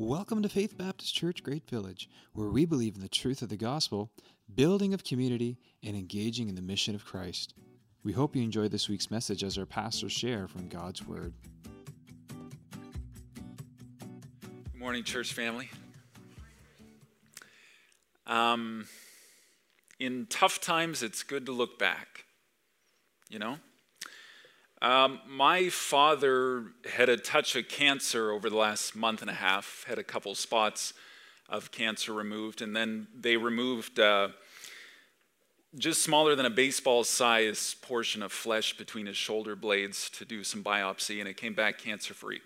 Welcome to Faith Baptist Church, Great Village, where we believe in the truth of the gospel, building of community, and engaging in the mission of Christ. We hope you enjoy this week's message as our pastors share from God's Word. Good morning, church family. In tough times, it's good to look back, you know? My father had a touch of cancer over the last month and a half, had a couple spots of cancer removed, and then they removed just smaller than a baseball size portion of flesh between his shoulder blades to do some biopsy, and it came back cancer-free.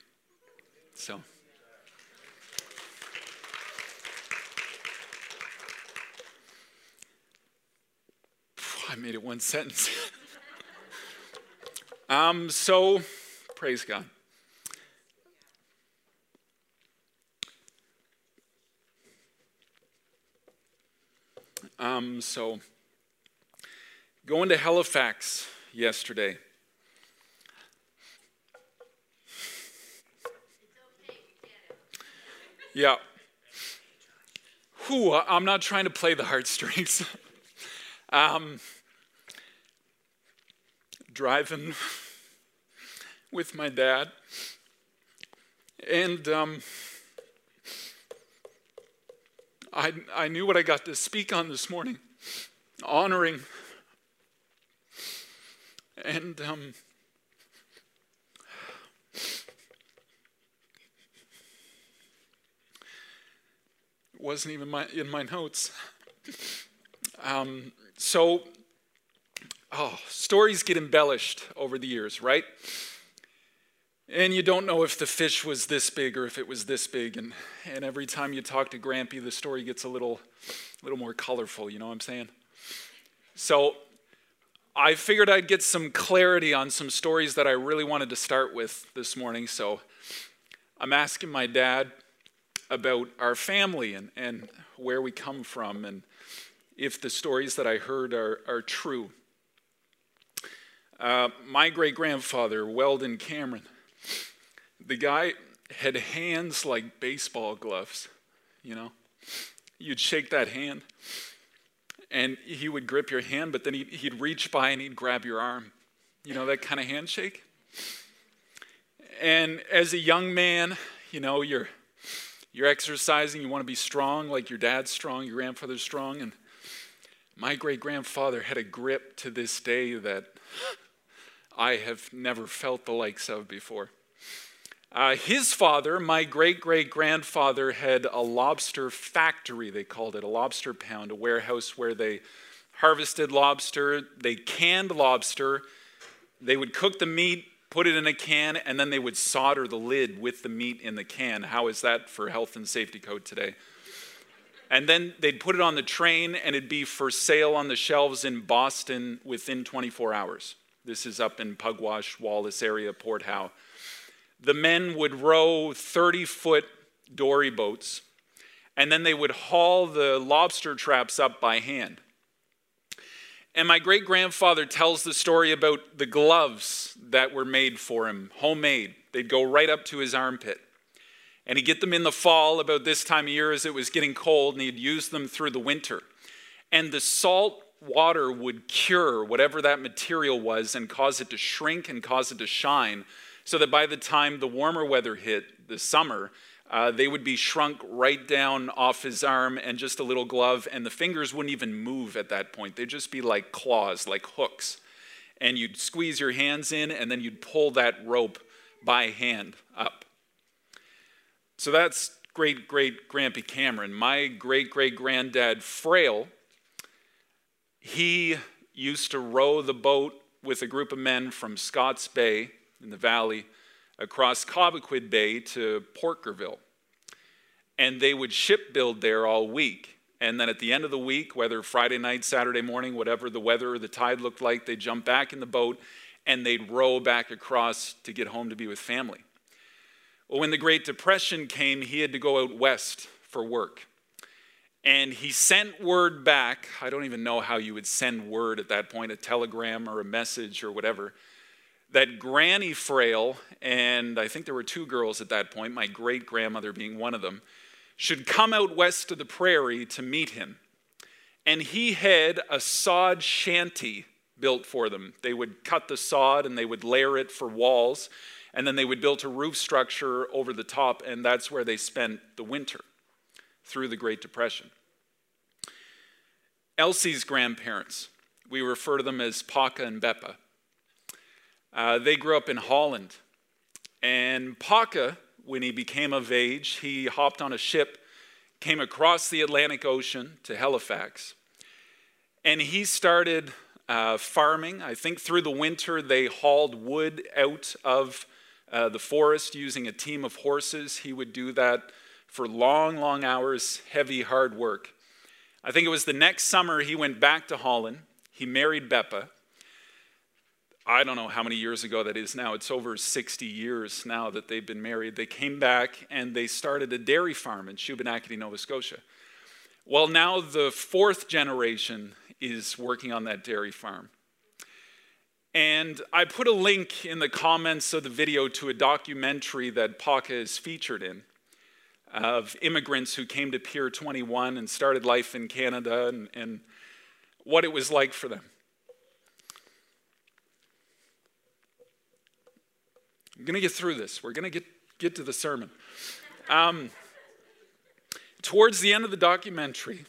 So, I made it one sentence. Praise God. Going to Halifax yesterday. It's okay, you get it. Yeah. I'm not trying to play the heartstrings. Driving with my dad, and I knew what I got to speak on this morning, honoring, and it wasn't even in my notes. Stories get embellished over the years, right? And you don't know if the fish was this big or if it was this big. And every time you talk to Grampy, the story gets a little more colorful, you know what I'm saying? So I figured I'd get some clarity on some stories that I really wanted to start with this morning. So I'm asking my dad about our family and where we come from and if the stories that I heard are true. My great-grandfather, Weldon Cameron, the guy had hands like baseball gloves, you know. You'd shake that hand, and he would grip your hand, but then he'd reach by and he'd grab your arm. You know, that kind of handshake. And as a young man, you know, you're exercising, you want to be strong, like your dad's strong, your grandfather's strong, and my great-grandfather had a grip to this day that I have never felt the likes of before. His father, my great-great-grandfather, had a lobster factory, they called it, a lobster pound, a warehouse where they harvested lobster, they canned lobster, they would cook the meat, put it in a can, and then they would solder the lid with the meat in the can. How is that for health and safety code today? And then they'd put it on the train, and it'd be for sale on the shelves in Boston within 24 hours. This is up in Pugwash, Wallace area, Port Howe. The men would row 30-foot dory boats, and then they would haul the lobster traps up by hand. And my great-grandfather tells the story about the gloves that were made for him, homemade. They'd go right up to his armpit. And he'd get them in the fall about this time of year as it was getting cold, and he'd use them through the winter. And the salt water would cure whatever that material was and cause it to shrink and cause it to shine, so that by the time the warmer weather hit, the summer, they would be shrunk right down off his arm and just a little glove, and the fingers wouldn't even move at that point. They'd just be like claws, like hooks. And you'd squeeze your hands in, and then you'd pull that rope by hand up. So that's great-great-Grampy Cameron. My great-great-granddad, Frail, he used to row the boat with a group of men from Scotts Bay in the valley across Cobequid Bay to Porkerville. And they would shipbuild there all week. And then at the end of the week, whether Friday night, Saturday morning, whatever the weather or the tide looked like, they'd jump back in the boat and they'd row back across to get home to be with family. When the Great Depression came, he had to go out west for work. And he sent word back. I don't even know how you would send word at that point, a telegram or a message or whatever, that Granny Frail, and I think there were two girls at that point, my great-grandmother being one of them, should come out west to the prairie to meet him. And he had a sod shanty built for them. They would cut the sod and they would layer it for walls, and then they would build a roof structure over the top, and that's where they spent the winter through the Great Depression. Elsie's grandparents, we refer to them as Pakka and Beppa. They grew up in Holland, and Pakka, when he became of age, he hopped on a ship, came across the Atlantic Ocean to Halifax, and he started farming. I think through the winter they hauled wood out of the forest using a team of horses. He would do that for long, long hours, heavy, hard work. I think it was the next summer he went back to Holland. He married Beppa. I don't know how many years ago that is now. It's over 60 years now that they've been married. They came back and they started a dairy farm in Shubenacadie, Nova Scotia. Well, now the fourth generation is working on that dairy farm. And I put a link in the comments of the video to a documentary that Pakka is featured in of immigrants who came to Pier 21 and started life in Canada and what it was like for them. I'm going to get through this. We're going to get to the sermon. Towards the end of the documentary,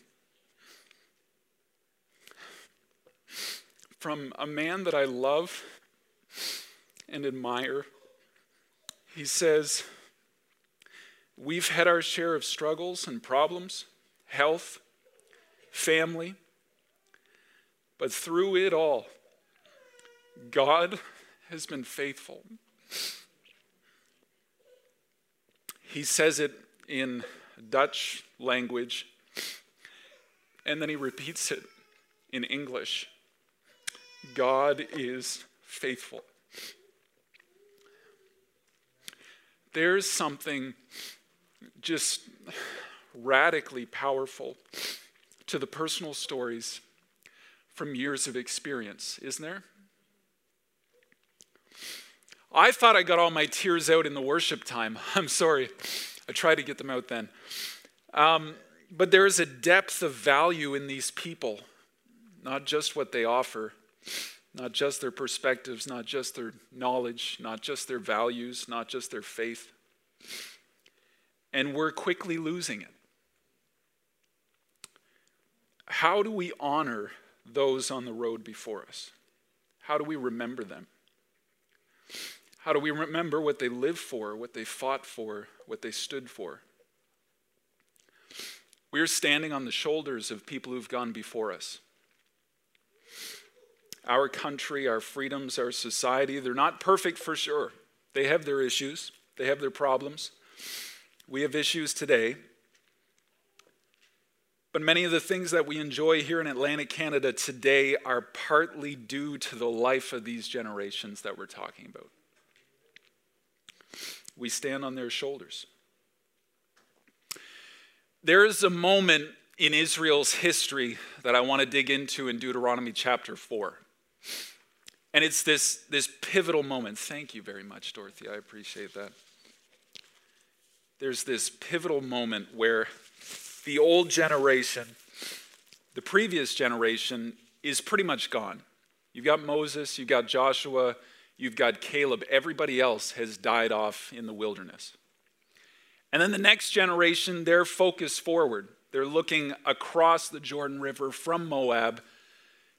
from a man that I love and admire, he says, "We've had our share of struggles and problems, health, family, but through it all, God has been faithful." He says it in Dutch language, and then he repeats it in English. God is faithful. There's something just radically powerful to the personal stories from years of experience, isn't there? I thought I got all my tears out in the worship time. I'm sorry. I tried to get them out then. But there is a depth of value in these people. Not just what they offer. Not just their perspectives. Not just their knowledge. Not just their values. Not just their faith. And we're quickly losing it. How do we honor those on the road before us? How do we remember them? How do we remember what they lived for, what they fought for, what they stood for? We are standing on the shoulders of people who've gone before us. Our country, our freedoms, our society, they're not perfect for sure. They have their issues. They have their problems. We have issues today. But many of the things that we enjoy here in Atlantic Canada today are partly due to the life of these generations that we're talking about. We stand on their shoulders. There is a moment in Israel's history that I want to dig into in Deuteronomy chapter 4. And it's this pivotal moment. Thank you very much, Dorothy. I appreciate that. There's this pivotal moment where the old generation, the previous generation, is pretty much gone. You've got Moses, you've got Joshua, you've got Caleb. Everybody else has died off in the wilderness. And then the next generation, they're focused forward. They're looking across the Jordan River from Moab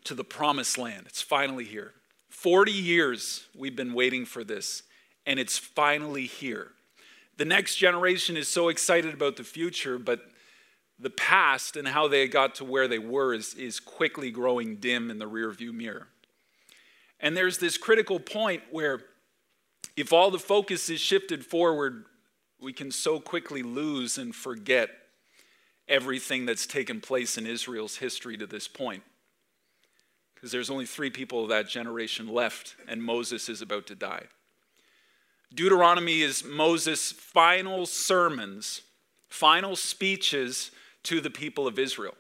to the Promised Land. It's finally here. 40 years we've been waiting for this, and it's finally here. The next generation is so excited about the future, but the past and how they got to where they were is quickly growing dim in the rearview mirror. And there's this critical point where if all the focus is shifted forward, we can so quickly lose and forget everything that's taken place in Israel's history to this point. Because there's only three people of that generation left, and Moses is about to die. Deuteronomy is Moses' final sermons, final speeches to the people of Israel.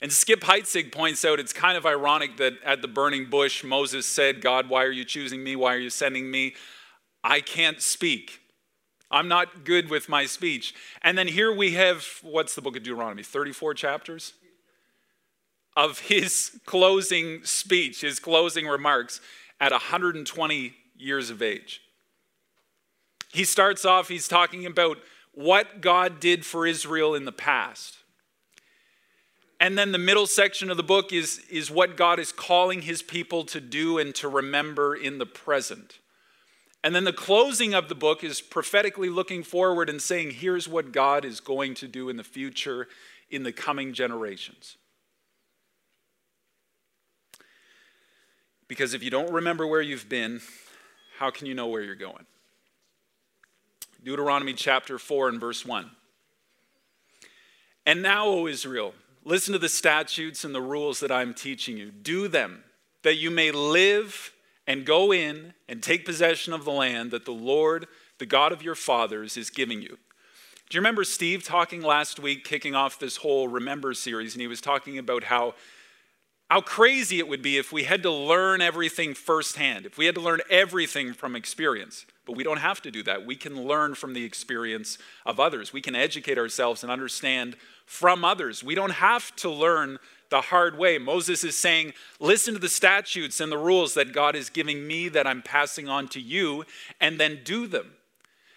And Skip Heitzig points out, it's kind of ironic that at the burning bush, Moses said, God, why are you choosing me? Why are you sending me? I can't speak. I'm not good with my speech. And then here we have, what's the book of Deuteronomy? 34 chapters of his closing speech, his closing remarks at 120 years of age. He starts off, he's talking about what God did for Israel in the past. And then the middle section of the book is what God is calling his people to do and to remember in the present. And then the closing of the book is prophetically looking forward and saying, here's what God is going to do in the future, in the coming generations. Because if you don't remember where you've been, how can you know where you're going? Deuteronomy chapter 4 and verse 1. And now, O Israel, listen to the statutes and the rules that I am teaching you. Do them, that you may live and go in and take possession of the land that the Lord, the God of your fathers, is giving you. Do you remember Steve talking last week, kicking off this whole Remember series, and he was talking about how crazy it would be if we had to learn everything firsthand, if we had to learn everything from experience. But we don't have to do that. We can learn from the experience of others. We can educate ourselves and understand from others. We don't have to learn the hard way. Moses is saying, listen to the statutes and the rules that God is giving me that I'm passing on to you, and then do them.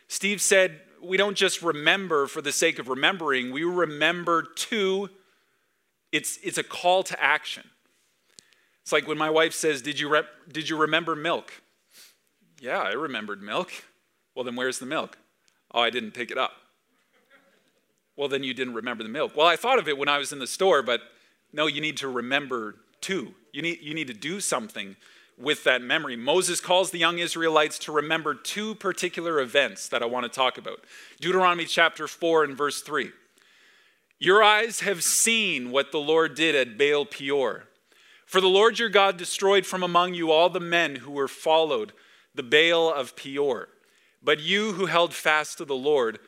Steve said, we don't just remember for the sake of remembering. We remember to, it's a call to action. It's like when my wife says, did you remember milk? Yeah, I remembered milk. Well, then where's the milk? Oh, I didn't pick it up. Well, then you didn't remember the milk. Well, I thought of it when I was in the store, but no, you need to remember too. You need to do something with that memory. Moses calls the young Israelites to remember two particular events that I want to talk about. Deuteronomy chapter 4 and verse 3. Your eyes have seen what the Lord did at Baal Peor. For the Lord your God destroyed from among you all the men who were followed the Baal of Peor. But you who held fast to the Lord,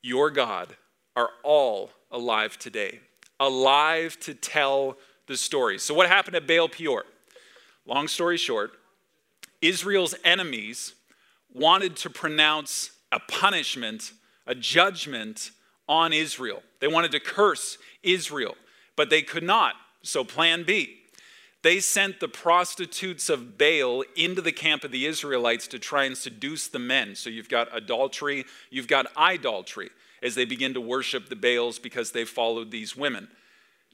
your God, are all alive today, alive to tell the story. So what happened at Baal Peor? Long story short, Israel's enemies wanted to pronounce a punishment, a judgment on Israel. They wanted to curse Israel, but they could not. So plan B. They sent the prostitutes of Baal into the camp of the Israelites to try and seduce the men. So you've got adultery, you've got idolatry, as they begin to worship the Baals because they followed these women.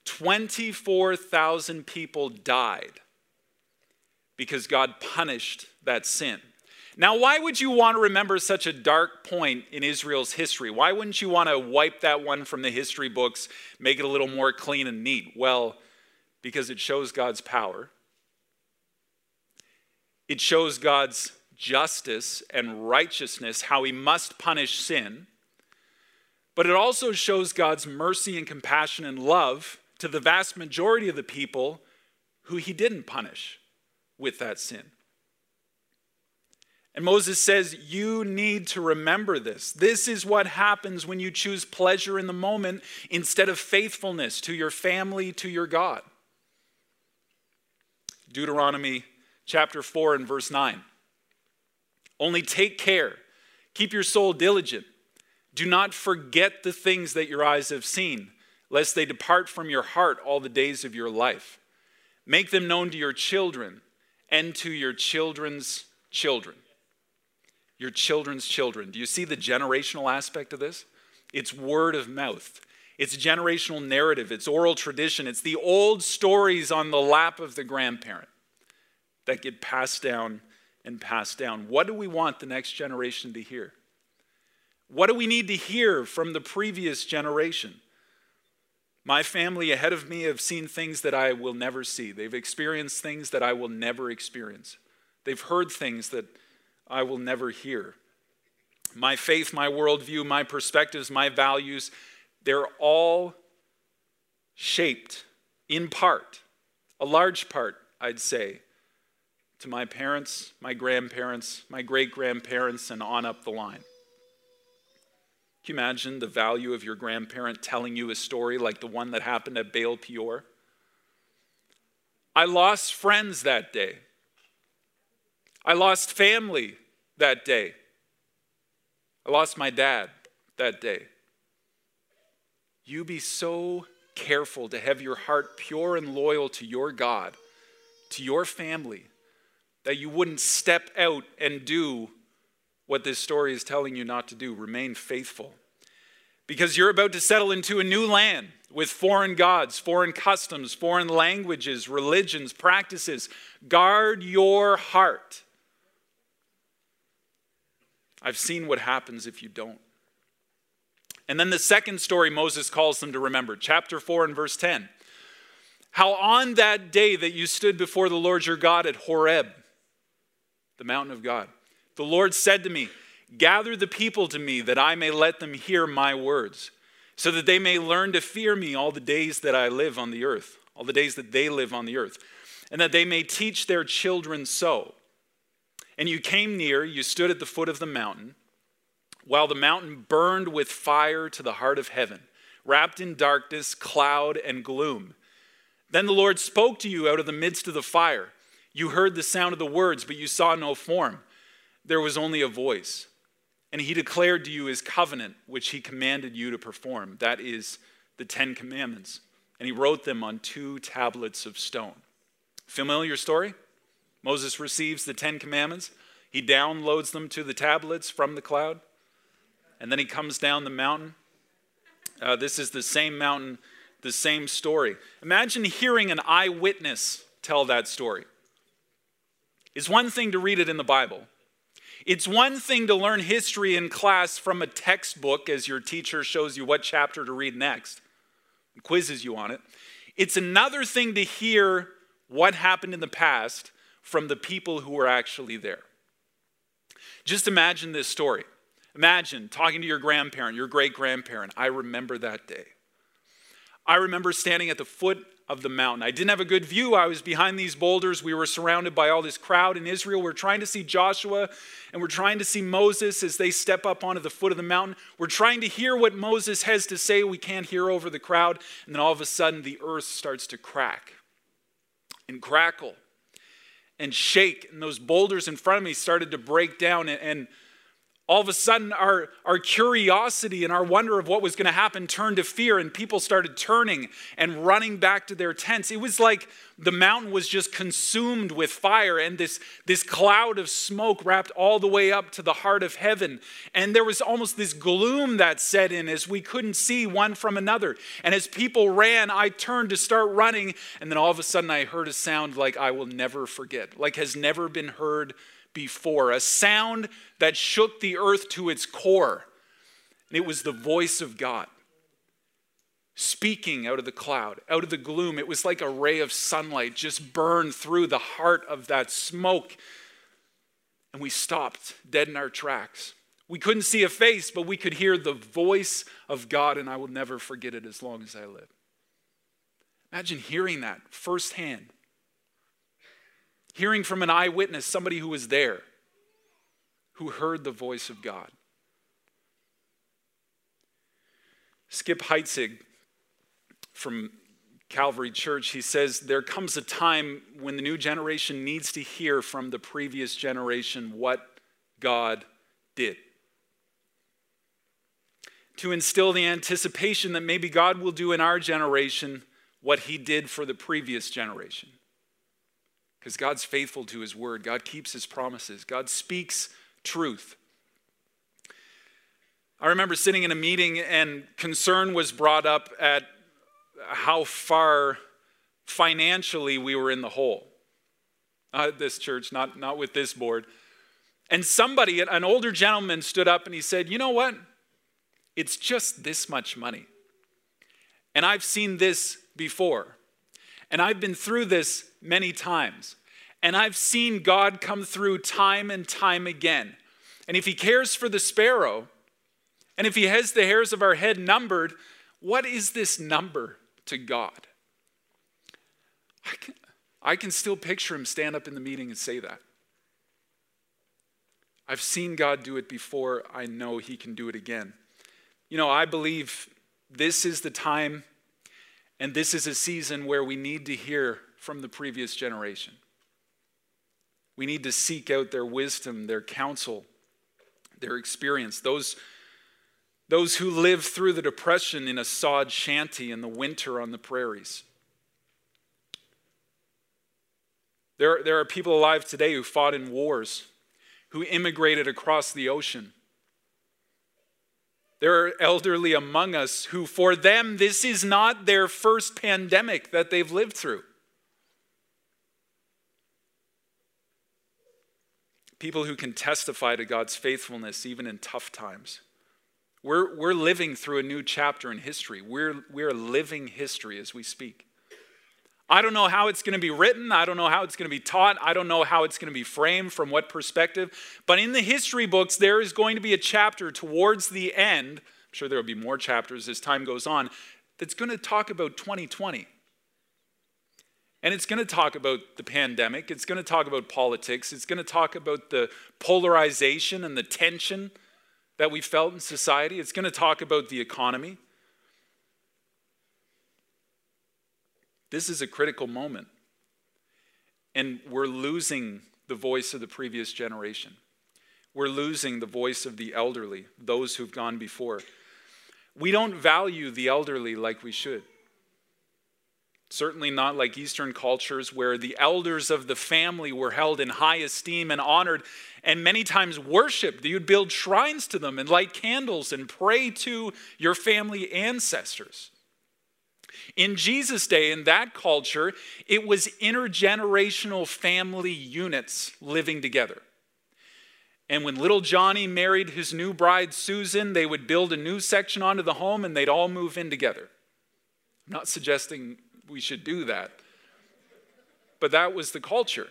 24,000 people died because God punished that sin. Now, why would you want to remember such a dark point in Israel's history? Why wouldn't you want to wipe that one from the history books, make it a little more clean and neat? Well, because it shows God's power. It shows God's justice and righteousness, how he must punish sin. But it also shows God's mercy and compassion and love to the vast majority of the people who he didn't punish with that sin. And Moses says, you need to remember this. This is what happens when you choose pleasure in the moment instead of faithfulness to your family, to your God. Deuteronomy chapter 4 and verse 9. Only take care, keep your soul diligent. Do not forget the things that your eyes have seen, lest they depart from your heart all the days of your life. Make them known to your children and to your children's children. Your children's children. Do you see the generational aspect of this? It's word of mouth. It's generational narrative, it's oral tradition, it's the old stories on the lap of the grandparent that get passed down and passed down. What do we want the next generation to hear? What do we need to hear from the previous generation? My family ahead of me have seen things that I will never see. They've experienced things that I will never experience. They've heard things that I will never hear. My faith, my worldview, my perspectives, my values, they're all shaped in part, a large part, I'd say, to my parents, my grandparents, my great-grandparents, and on up the line. Can you imagine the value of your grandparent telling you a story like the one that happened at Baal Peor? I lost friends that day. I lost family that day. I lost my dad that day. You be so careful to have your heart pure and loyal to your God, to your family, that you wouldn't step out and do what this story is telling you not to do. Remain faithful. Because you're about to settle into a new land with foreign gods, foreign customs, foreign languages, religions, practices. Guard your heart. I've seen what happens if you don't. And then the second story Moses calls them to remember, chapter 4 and verse 10. How on that day that you stood before the Lord your God at Horeb, the mountain of God, the Lord said to me, gather the people to me that I may let them hear my words, so that they may learn to fear me all the days that I live on the earth, all the days that they live on the earth, and that they may teach their children so. And you came near, you stood at the foot of the mountain, while the mountain burned with fire to the heart of heaven, wrapped in darkness, cloud, and gloom. Then the Lord spoke to you out of the midst of the fire. You heard the sound of the words, but you saw no form. There was only a voice. And he declared to you his covenant, which he commanded you to perform. That is the 10 commandments. And he wrote them on 2 tablets of stone. Familiar story? Moses receives the 10 commandments. He downloads them to the tablets from the cloud. And then he comes down the mountain. This is the same mountain, the same story. Imagine hearing an eyewitness tell that story. It's one thing to read it in the Bible. It's one thing to learn history in class from a textbook as your teacher shows you what chapter to read next and quizzes you on it. It's another thing to hear what happened in the past from the people who were actually there. Just imagine this story. Imagine talking to your grandparent, your great-grandparent. I remember that day. I remember standing at the foot of the mountain. I didn't have a good view. I was behind these boulders. We were surrounded by all this crowd in Israel. We're trying to see Joshua and we're trying to see Moses as they step up onto the foot of the mountain. We're trying to hear what Moses has to say. We can't hear over the crowd. And then all of a sudden the earth starts to crack and crackle and shake. And those boulders in front of me started to break down, and all of a sudden, our curiosity and our wonder of what was going to happen turned to fear, and people started turning and running back to their tents. It was like the mountain was just consumed with fire, and this cloud of smoke wrapped all the way up to the heart of heaven. And there was almost this gloom that set in as we couldn't see one from another. And as people ran, I turned to start running, and then all of a sudden I heard a sound like I will never forget, like has never been heard before, a sound that shook the earth to its core. And it was the voice of God speaking out of the cloud, out of the gloom. It was like a ray of sunlight just burned through the heart of that smoke. And we stopped dead in our tracks. We couldn't see a face, but we could hear the voice of God, and I will never forget it as long as I live. Imagine hearing that firsthand. Hearing from an eyewitness, somebody who was there, who heard the voice of God. Skip Heitzig from Calvary Church, he says, there comes a time when the new generation needs to hear from the previous generation what God did, to instill the anticipation that maybe God will do in our generation what he did for the previous generation. Because God's faithful to his word. God keeps his promises. God speaks truth. I remember sitting in a meeting and concern was brought up at how far financially we were in the hole. Not at this church, not with this board. And somebody, an older gentleman, stood up and he said, you know what? It's just this much money. And I've seen this before. And I've been through this many times. And I've seen God come through time and time again. And if he cares for the sparrow, and if he has the hairs of our head numbered, what is this number to God? I can still picture him stand up in the meeting and say that. I've seen God do it before. I know he can do it again. You know, I believe this is the time and this is a season where we need to hear from the previous generation. We need to seek out their wisdom, their counsel, their experience. Those who lived through the Depression in a sod shanty in the winter on the prairies. There are people alive today who fought in wars, who immigrated across the ocean. There are elderly among us who, for them, this is not their first pandemic that they've lived through. People who can testify to God's faithfulness even in tough times. We're living through a new chapter in history. We're living history as we speak. I don't know how it's going to be written. I don't know how it's going to be taught. I don't know how it's going to be framed, from what perspective. But in the history books, there is going to be a chapter towards the end. I'm sure there will be more chapters as time goes on. That's going to talk about 2020. And it's going to talk about the pandemic. It's going to talk about politics. It's going to talk about the polarization and the tension that we felt in society. It's going to talk about the economy. This is a critical moment. And we're losing the voice of the previous generation. We're losing the voice of the elderly, those who've gone before. We don't value the elderly like we should. Certainly not like Eastern cultures, where the elders of the family were held in high esteem and honored and many times worshipped. You'd build shrines to them and light candles and pray to your family ancestors. In Jesus' day, in that culture, it was intergenerational family units living together. And when little Johnny married his new bride, Susan, they would build a new section onto the home and they'd all move in together. I'm not suggesting we should do that. But that was the culture.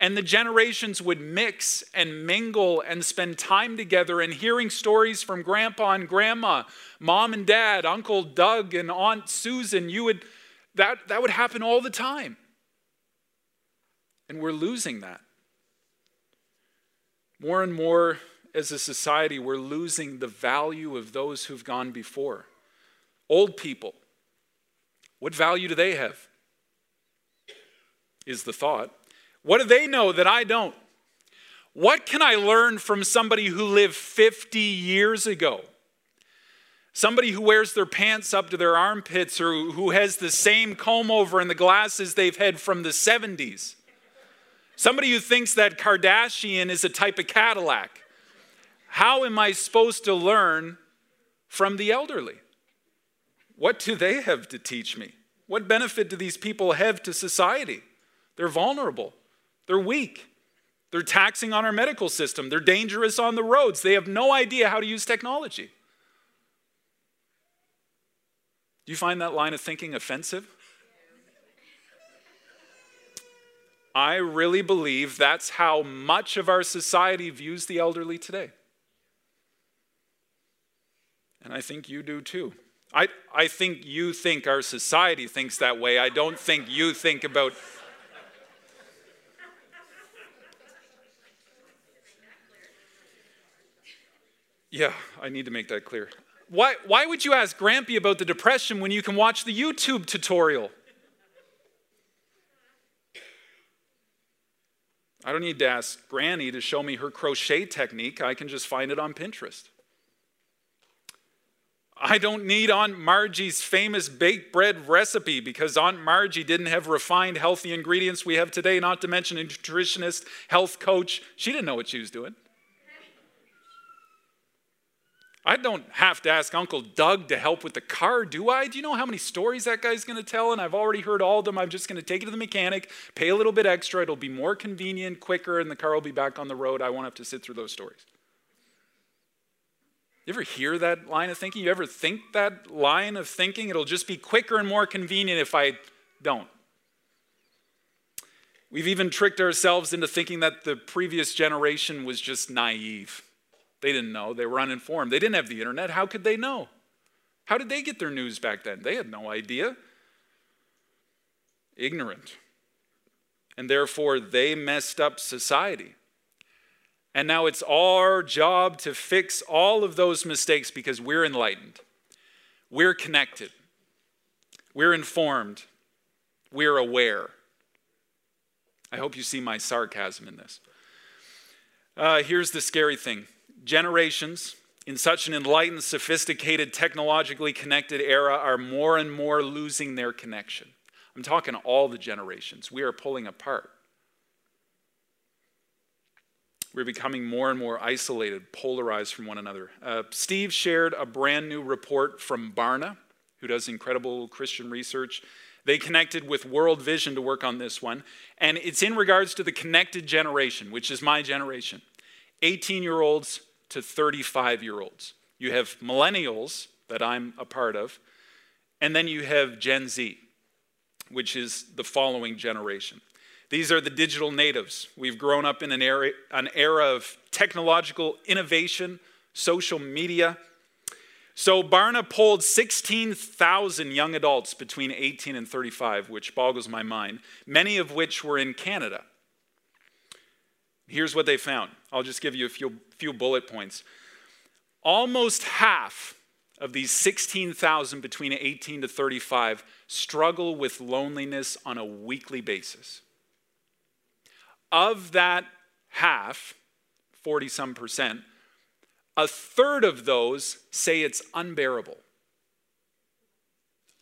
And the generations would mix and mingle and spend time together, and hearing stories from grandpa and grandma, mom and dad, Uncle Doug and Aunt Susan, that would happen all the time. And we're losing that. More and more as a society, we're losing the value of those who've gone before. Old people. What value do they have? Is the thought. What do they know that I don't? What can I learn from somebody who lived 50 years ago? Somebody who wears their pants up to their armpits, or who has the same comb over and the glasses they've had from the 70s. Somebody who thinks that Kardashian is a type of Cadillac. How am I supposed to learn from the elderly? What do they have to teach me? What benefit do these people have to society? They're vulnerable. They're weak. They're taxing on our medical system. They're dangerous on the roads. They have no idea how to use technology. Do you find that line of thinking offensive? I really believe that's how much of our society views the elderly today. And I think you do too. I think you think our society thinks that way. I don't think you think about... Yeah, I need to make that clear. Why would you ask Grampy about the Depression when you can watch the YouTube tutorial? I don't need to ask Granny to show me her crochet technique. I can just find it on Pinterest. I don't need Aunt Margie's famous baked bread recipe, because Aunt Margie didn't have refined, healthy ingredients we have today, not to mention a nutritionist, health coach. She didn't know what she was doing. I don't have to ask Uncle Doug to help with the car, do I? Do you know how many stories that guy's going to tell? And I've already heard all of them. I'm just going to take it to the mechanic, pay a little bit extra. It'll be more convenient, quicker, and the car will be back on the road. I won't have to sit through those stories. You ever hear that line of thinking? You ever think that line of thinking? It'll just be quicker and more convenient if I don't. We've even tricked ourselves into thinking that the previous generation was just naive. They didn't know. They were uninformed. They didn't have the internet. How could they know? How did they get their news back then? They had no idea. Ignorant. And therefore, they messed up society. And now it's our job to fix all of those mistakes because we're enlightened. We're connected. We're informed. We're aware. I hope you see my sarcasm in this. Here's the scary thing. Generations in such an enlightened, sophisticated, technologically connected era are more and more losing their connection. I'm talking all the generations. We are pulling apart. We're becoming more and more isolated, polarized from one another. Steve shared a brand new report from Barna, who does incredible Christian research. They connected with World Vision to work on this one. And it's in regards to the connected generation, which is my generation. 18-year-olds to 35-year-olds. You have millennials that I'm a part of. And then you have Gen Z, which is the following generation. These are the digital natives. We've grown up in an era of technological innovation, social media. So Barna polled 16,000 young adults between 18 and 35, which boggles my mind, many of which were in Canada. Here's what they found. I'll just give you a few bullet points. Almost half of these 16,000 between 18 to 35 struggle with loneliness on a weekly basis. Of that half, 40-some percent, a third of those say it's unbearable.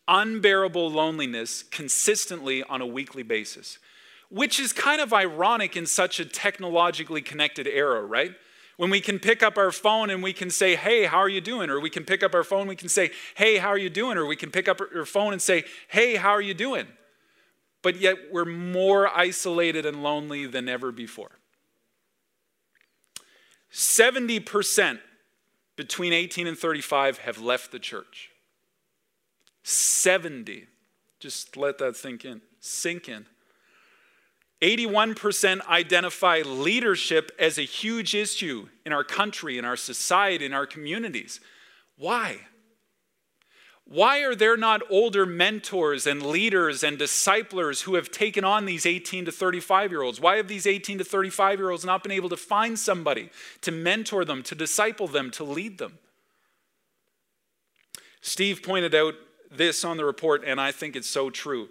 Unbearable loneliness consistently on a weekly basis, which is kind of ironic in such a technologically connected era, right? When we can pick up our phone and we can say, hey, how are you doing? Or we can pick up our phone and we can say, hey, how are you doing? Or we can pick up our phone and say, hey, how are you doing? But yet we're more isolated and lonely than ever before. 70% between 18 and 35 have left the church. 70. Just let that sink in. 81% identify leadership as a huge issue in our country, in our society, in our communities. Why? Why are there not older mentors and leaders and disciplers who have taken on these 18 to 35-year-olds? Why have these 18 to 35-year-olds not been able to find somebody to mentor them, to disciple them, to lead them? Steve pointed out this on the report, and I think it's so true.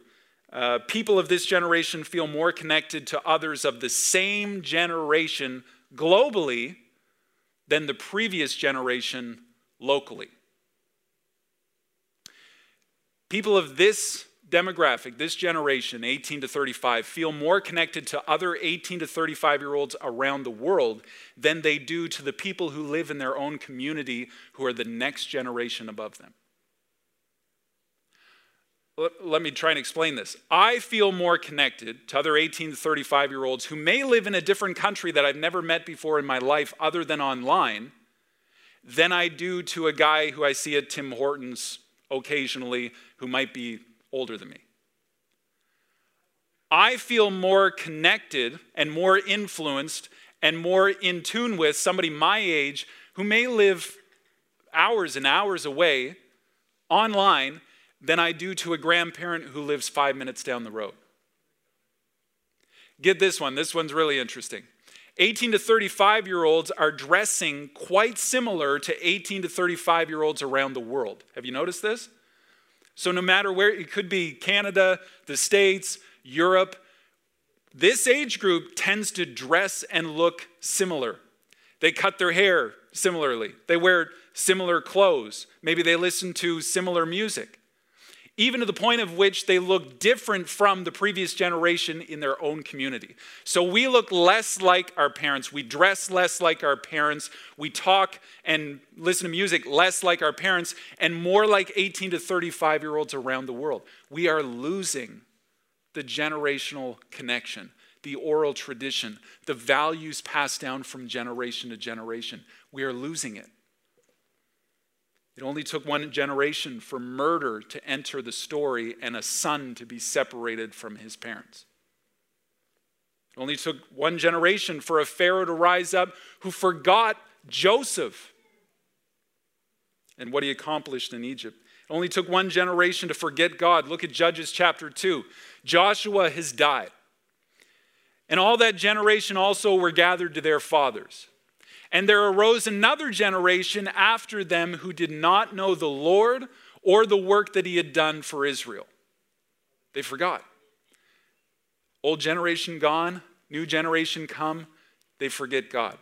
People of this generation feel more connected to others of the same generation globally than the previous generation locally. People of this demographic, this generation, 18 to 35, feel more connected to other 18 to 35-year-olds around the world than they do to the people who live in their own community who are the next generation above them. Let me try and explain this. I feel more connected to other 18 to 35-year-olds who may live in a different country that I've never met before in my life other than online than I do to a guy who I see at Tim Hortons occasionally, who might be older than me. I feel more connected and more influenced and more in tune with somebody my age who may live hours and hours away online than I do to a grandparent who lives 5 minutes down the road. Get this one. This one's really interesting. 18 to 35-year-olds are dressing quite similar to 18 to 35-year-olds around the world. Have you noticed this? So no matter where, it could be Canada, the States, Europe, this age group tends to dress and look similar. They cut their hair similarly. They wear similar clothes. Maybe they listen to similar music. Even to the point of which they look different from the previous generation in their own community. So we look less like our parents. We dress less like our parents. We talk and listen to music less like our parents and more like 18 to 35-year-olds around the world. We are losing the generational connection, the oral tradition, the values passed down from generation to generation. We are losing it. It only took one generation for murder to enter the story and a son to be separated from his parents. It only took one generation for a Pharaoh to rise up who forgot Joseph and what he accomplished in Egypt. It only took one generation to forget God. Look at Judges chapter 2. Joshua has died. And all that generation also were gathered to their fathers. And there arose another generation after them who did not know the Lord or the work that he had done for Israel. They forgot. Old generation gone, new generation come, they forget God.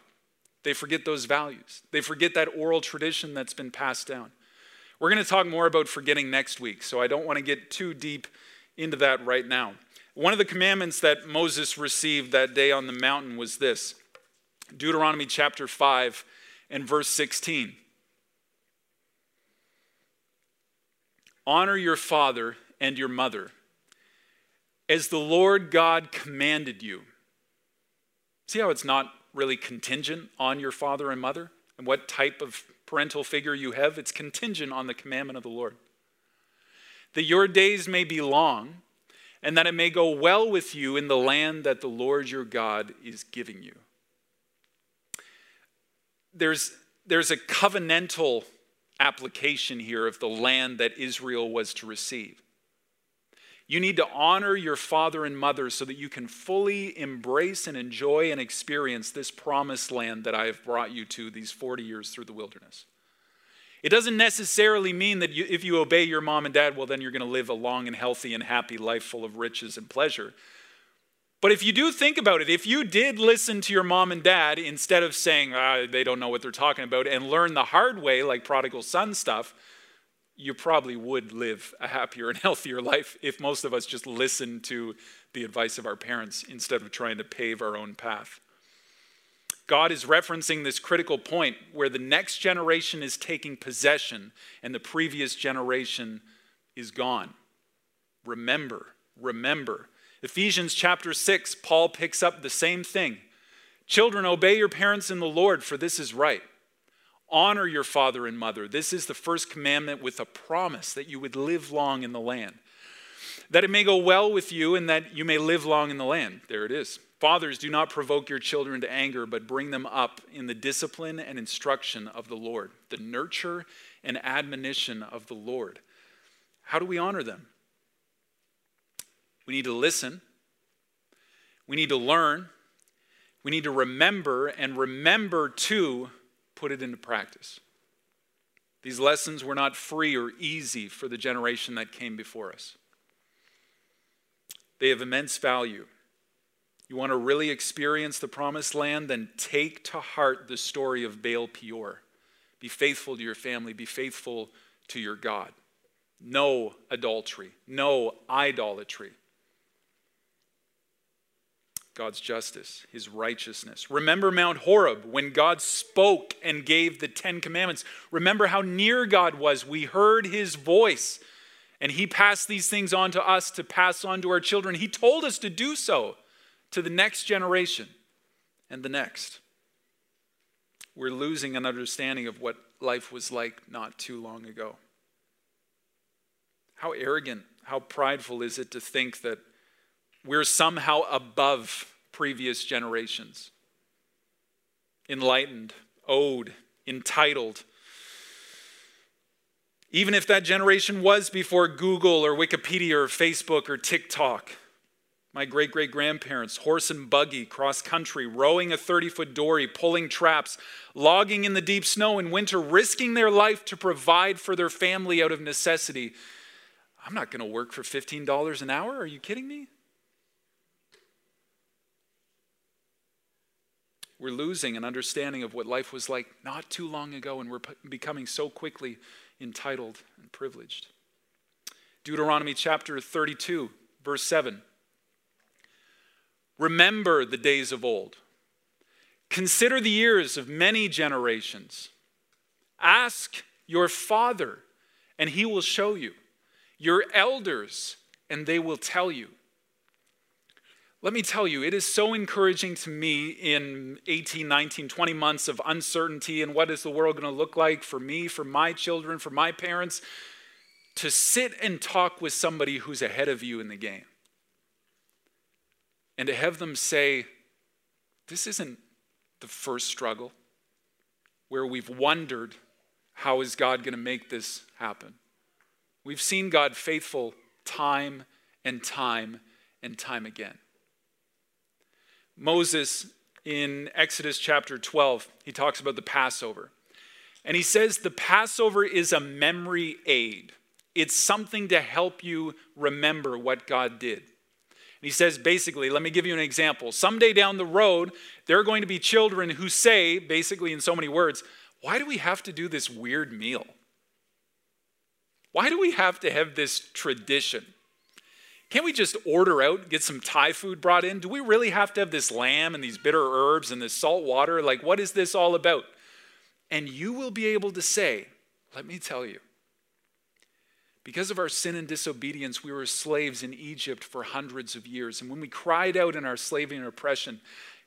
They forget those values. They forget that oral tradition that's been passed down. We're going to talk more about forgetting next week, so I don't want to get too deep into that right now. One of the commandments that Moses received that day on the mountain was this. Deuteronomy chapter 5 and verse 16. Honor your father and your mother, as the Lord God commanded you. See how it's not really contingent on your father and mother and what type of parental figure you have? It's contingent on the commandment of the Lord. That your days may be long and that it may go well with you in the land that the Lord your God is giving you. There's a covenantal application here of the land that Israel was to receive. You need to honor your father and mother so that you can fully embrace and enjoy and experience this promised land that I have brought you to these 40 years through the wilderness. It doesn't necessarily mean that if you obey your mom and dad, well, then you're going to live a long and healthy and happy life full of riches and pleasure. But if you do think about it, if you did listen to your mom and dad instead of saying, they don't know what they're talking about, and learn the hard way, like prodigal son stuff, you probably would live a happier and healthier life if most of us just listened to the advice of our parents instead of trying to pave our own path. God is referencing this critical point where the next generation is taking possession and the previous generation is gone. Remember, remember. Ephesians chapter 6, Paul picks up the same thing. Children, obey your parents in the Lord, for this is right. Honor your father and mother. This is the first commandment with a promise that you would live long in the land. That it may go well with you and that you may live long in the land. There it is. Fathers, do not provoke your children to anger, but bring them up in the discipline and instruction of the Lord. The nurture and admonition of the Lord. How do we honor them? We need to listen. We need to learn. We need to remember, and remember to put it into practice. These lessons were not free or easy for the generation that came before us. They have immense value. You want to really experience the promised land? Then take to heart the story of Baal Peor. Be faithful to your family. Be faithful to your God. No adultery. No idolatry. God's justice, his righteousness. Remember Mount Horeb when God spoke and gave the 10 commandments. Remember how near God was. We heard his voice and he passed these things on to us to pass on to our children. He told us to do so to the next generation and the next. We're losing an understanding of what life was like not too long ago. How arrogant, how prideful is it to think that we're somehow above previous generations. Enlightened, owed, entitled. Even if that generation was before Google or Wikipedia or Facebook or TikTok. My great-great-grandparents, horse and buggy, cross-country, rowing a 30-foot dory, pulling traps, logging in the deep snow in winter, risking their life to provide for their family out of necessity. I'm not going to work for $15 an hour. Are you kidding me? We're losing an understanding of what life was like not too long ago, and we're becoming so quickly entitled and privileged. Deuteronomy chapter 32, verse 7. Remember the days of old. Consider the years of many generations. Ask your father, and he will show you. Your elders, and they will tell you. Let me tell you, it is so encouraging to me in 18, 19, 20 months of uncertainty and what is the world going to look like for me, for my children, for my parents, to sit and talk with somebody who's ahead of you in the game. And to have them say, this isn't the first struggle where we've wondered, how is God going to make this happen? We've seen God faithful time and time and time again. Moses, in Exodus chapter 12, he talks about the Passover. And he says the Passover is a memory aid. It's something to help you remember what God did. And he says, basically, let me give you an example. Someday down the road, there are going to be children who say, basically in so many words, why do we have to do this weird meal? Why do we have to have this tradition? Can't we just order out, get some Thai food brought in? Do we really have to have this lamb and these bitter herbs and this salt water? Like, what is this all about? And you will be able to say, let me tell you, because of our sin and disobedience, we were slaves in Egypt for hundreds of years. And when we cried out in our slavery and oppression,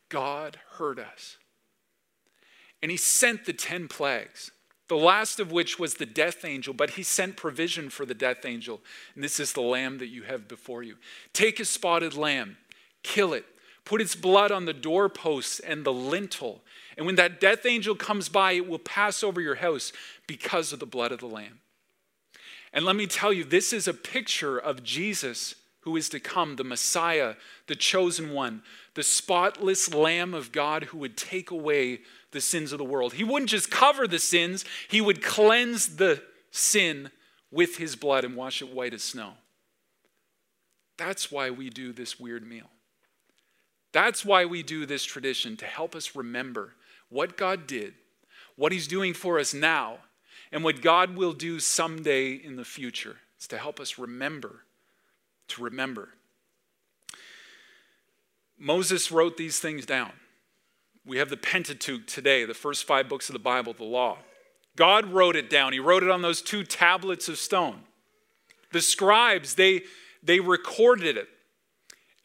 God heard us. And he sent the 10 plagues, the last of which was the death angel, but he sent provision for the death angel. And this is the lamb that you have before you. Take a spotted lamb, kill it, put its blood on the doorposts and the lintel. And when that death angel comes by, it will pass over your house because of the blood of the lamb. And let me tell you, this is a picture of Jesus who is to come, the Messiah, the chosen one, the spotless Lamb of God who would take away the sins of the world. He wouldn't just cover the sins, he would cleanse the sin with his blood and wash it white as snow. That's why we do this weird meal. That's why we do this tradition, to help us remember what God did, what he's doing for us now, and what God will do someday in the future. It's to help us remember, to remember. Moses wrote these things down. We have the Pentateuch today, the first 5 books of the Bible, the law. God wrote it down. He wrote it on those 2 tablets of stone. The scribes, they recorded it.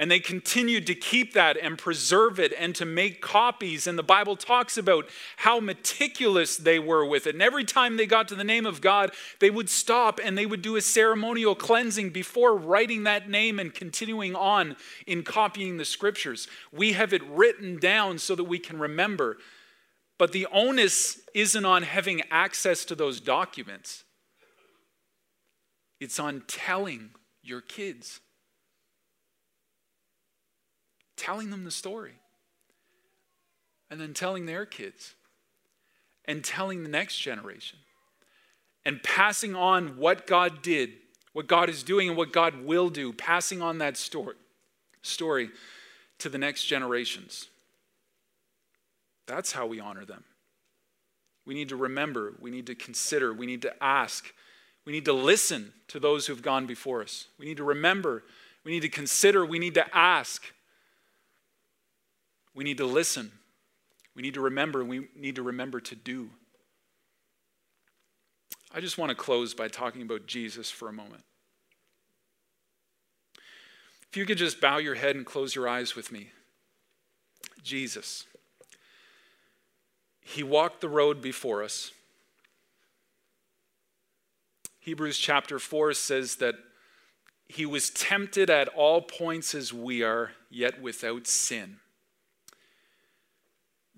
And they continued to keep that and preserve it and to make copies. And the Bible talks about how meticulous they were with it. And every time they got to the name of God, they would stop and they would do a ceremonial cleansing before writing that name and continuing on in copying the scriptures. We have it written down so that we can remember. But the onus isn't on having access to those documents. It's on telling your kids. Telling them the story, and then telling their kids, and telling the next generation, and passing on what God did, what God is doing, and what God will do, passing on that story to the next generations. That's how we honor them. We need to remember, we need to consider, we need to ask, we need to listen to those who've gone before us. We need to remember, we need to consider, we need to ask. We need to listen. We need to remember. We need to remember to do. I just want to close by talking about Jesus for a moment. If you could just bow your head and close your eyes with me. Jesus. He walked the road before us. Hebrews chapter 4 says that he was tempted at all points as we are, yet without sin.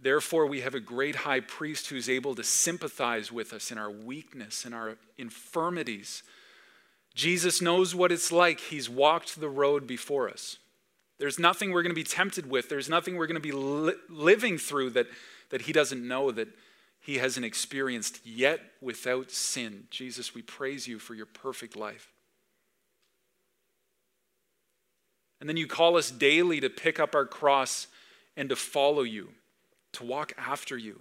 Therefore, we have a great high priest who's able to sympathize with us in our weakness, in our infirmities. Jesus knows what it's like. He's walked the road before us. There's nothing we're going to be tempted with. There's nothing we're going to be living through that he doesn't know, that he hasn't experienced, yet without sin. Jesus, we praise you for your perfect life. And then you call us daily to pick up our cross and to follow you, to walk after you.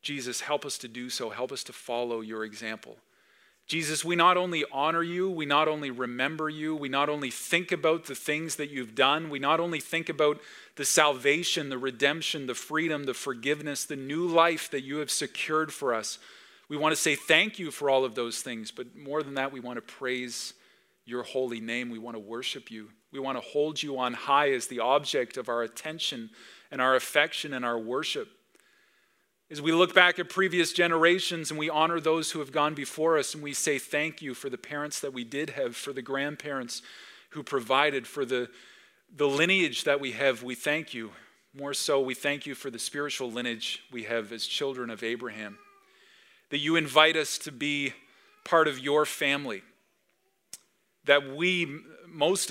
Jesus, help us to do so. Help us to follow your example. Jesus, we not only honor you, we not only remember you, we not only think about the things that you've done, we not only think about the salvation, the redemption, the freedom, the forgiveness, the new life that you have secured for us. We want to say thank you for all of those things, but more than that, we want to praise your holy name. We want to worship you. We want to hold you on high as the object of our attention and our affection and our worship. As we look back at previous generations and we honor those who have gone before us, and we say thank you for the parents that we did have, for the grandparents who provided, for the lineage that we have, we thank you. More so, we thank you for the spiritual lineage we have as children of Abraham, that you invite us to be part of your family, that we,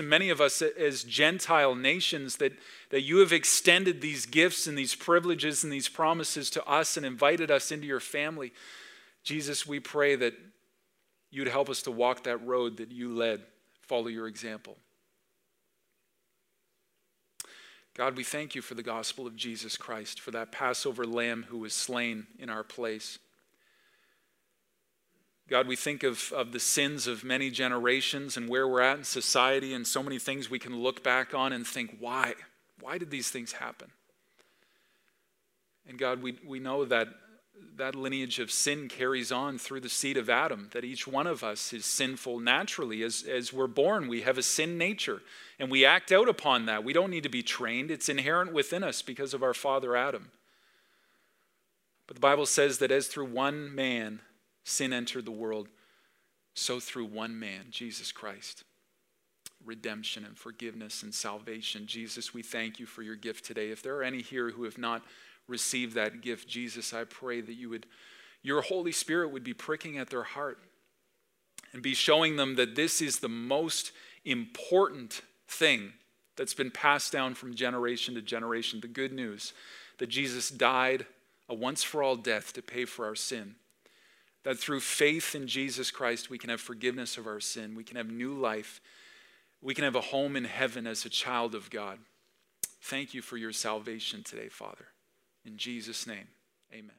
many of us as Gentile nations, that you have extended these gifts and these privileges and these promises to us and invited us into your family. Jesus, we pray that you'd help us to walk that road that you led, follow your example. God, we thank you for the gospel of Jesus Christ, for that Passover lamb who was slain in our place. God, we think of the sins of many generations and where we're at in society and so many things we can look back on and think, why? Why did these things happen? And God, we know that lineage of sin carries on through the seed of Adam, that each one of us is sinful naturally. As we're born, we have a sin nature, and we act out upon that. We don't need to be trained. It's inherent within us because of our father Adam. But the Bible says that as through one man sin entered the world, so through one man, Jesus Christ, redemption and forgiveness and salvation. Jesus, we thank you for your gift today. If there are any here who have not receive that gift, Jesus, I pray that your Holy Spirit would be pricking at their heart and be showing them that this is the most important thing that's been passed down from generation to generation, the good news that Jesus died a once-for-all death to pay for our sin, that through faith in Jesus Christ we can have forgiveness of our sin, we can have new life, we can have a home in heaven as a child of God. Thank you for your salvation today, Father. In Jesus' name, amen.